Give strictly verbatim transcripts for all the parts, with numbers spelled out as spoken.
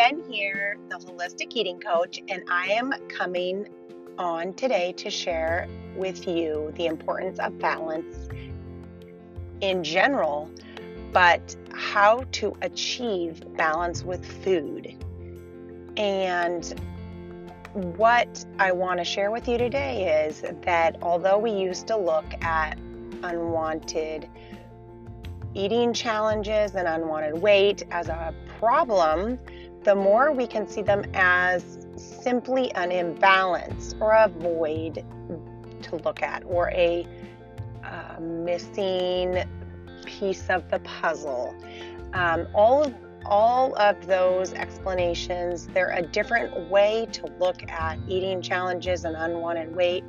Jen here, the Holistic Eating Coach, and I am coming on today to share with you the importance of balance in general, but how to achieve balance with food. And what I want to share with you today is that although we used to look at unwanted eating challenges and unwanted weight as a problem, the more we can see them as simply an imbalance or a void to look at, or a uh, missing piece of the puzzle. Um, all of all of those explanations, they're a different way to look at eating challenges and unwanted weight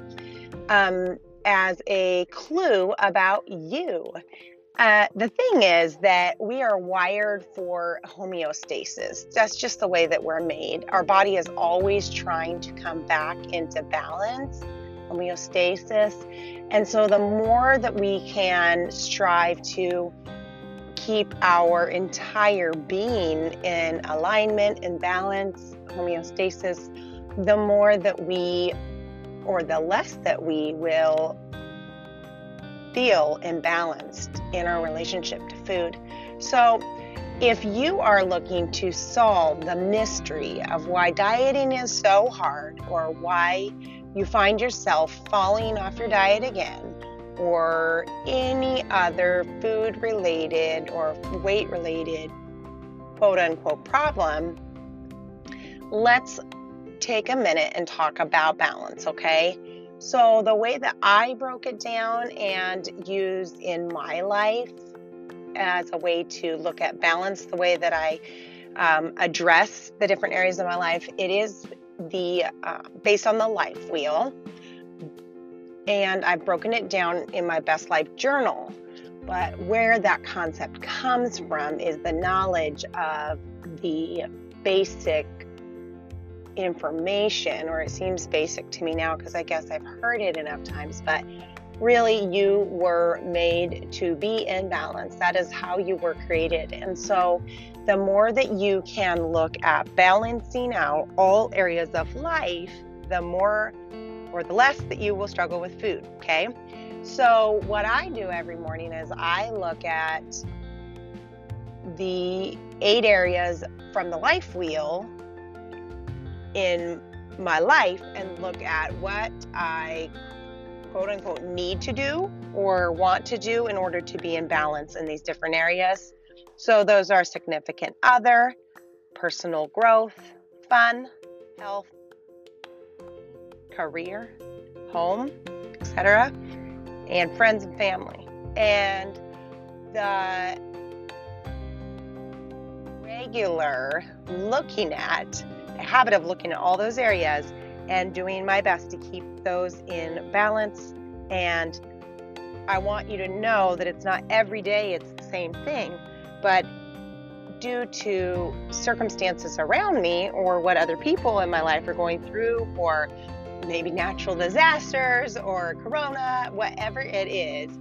um, as a clue about you. Uh, the thing is that we are wired for homeostasis. That's just the way that we're made. Our body is always trying to come back into balance, homeostasis. And so the more that we can strive to keep our entire being in alignment and balance, homeostasis, the more that we, or the less that we will feel imbalanced in our relationship to food. So if you are looking to solve the mystery of why dieting is so hard, or why you find yourself falling off your diet again, or any other food-related or weight-related quote-unquote problem, let's take a minute and talk about balance, okay? So the way that I broke it down and used in my life as a way to look at balance, the way that I um, address the different areas of my life, it is the uh, based on the life wheel. And I've broken it down in my Best Life Journal. But where that concept comes from is the knowledge of the basic information, or it seems basic to me now because I guess I've heard it enough times, but really you were made to be in balance. That is how you were created. And so the more that you can look at balancing out all areas of life, the more or the less that you will struggle with food, okay? So what I do every morning is I look at the eight areas from the life wheel in my life and look at what I quote unquote need to do or want to do in order to be in balance in these different areas. So those are significant other, personal growth, fun, health, career, home, et cetera, and friends and family. And the regular looking at a habit of looking at all those areas and doing my best to keep those in balance. And I want you to know that it's not every day it's the same thing, but due to circumstances around me or what other people in my life are going through, or maybe natural disasters or corona, whatever it is,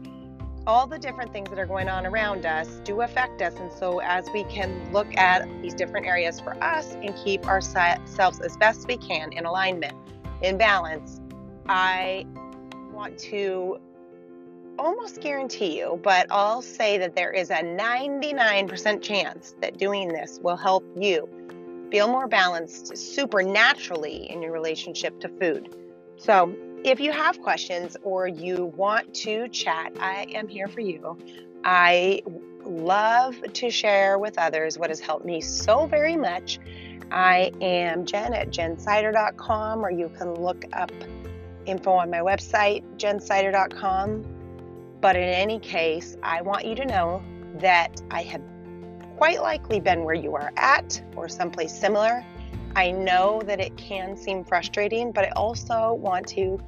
all the different things that are going on around us do affect us. And so as we can look at these different areas for us and keep ourselves as best we can in alignment, in balance, I want to almost guarantee you, but I'll say that there is a ninety-nine percent chance that doing this will help you feel more balanced supernaturally in your relationship to food. So if you have questions or you want to chat, I am here for you. I love to share with others what has helped me so very much. I am Jen at jensider dot com, or you can look up info on my website, jensider dot com. But in any case, I want you to know that I have quite likely been where you are at or someplace similar. I know that it can seem frustrating, but I also want to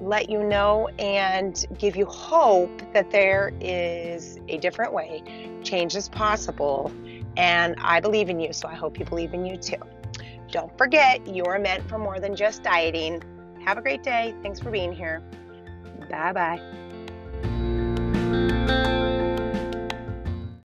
let you know and give you hope that there is a different way. Change is possible, and I believe in you, so I hope you believe in you too. Don't forget, you're meant for more than just dieting. Have a great day. Thanks for being here. Bye-bye.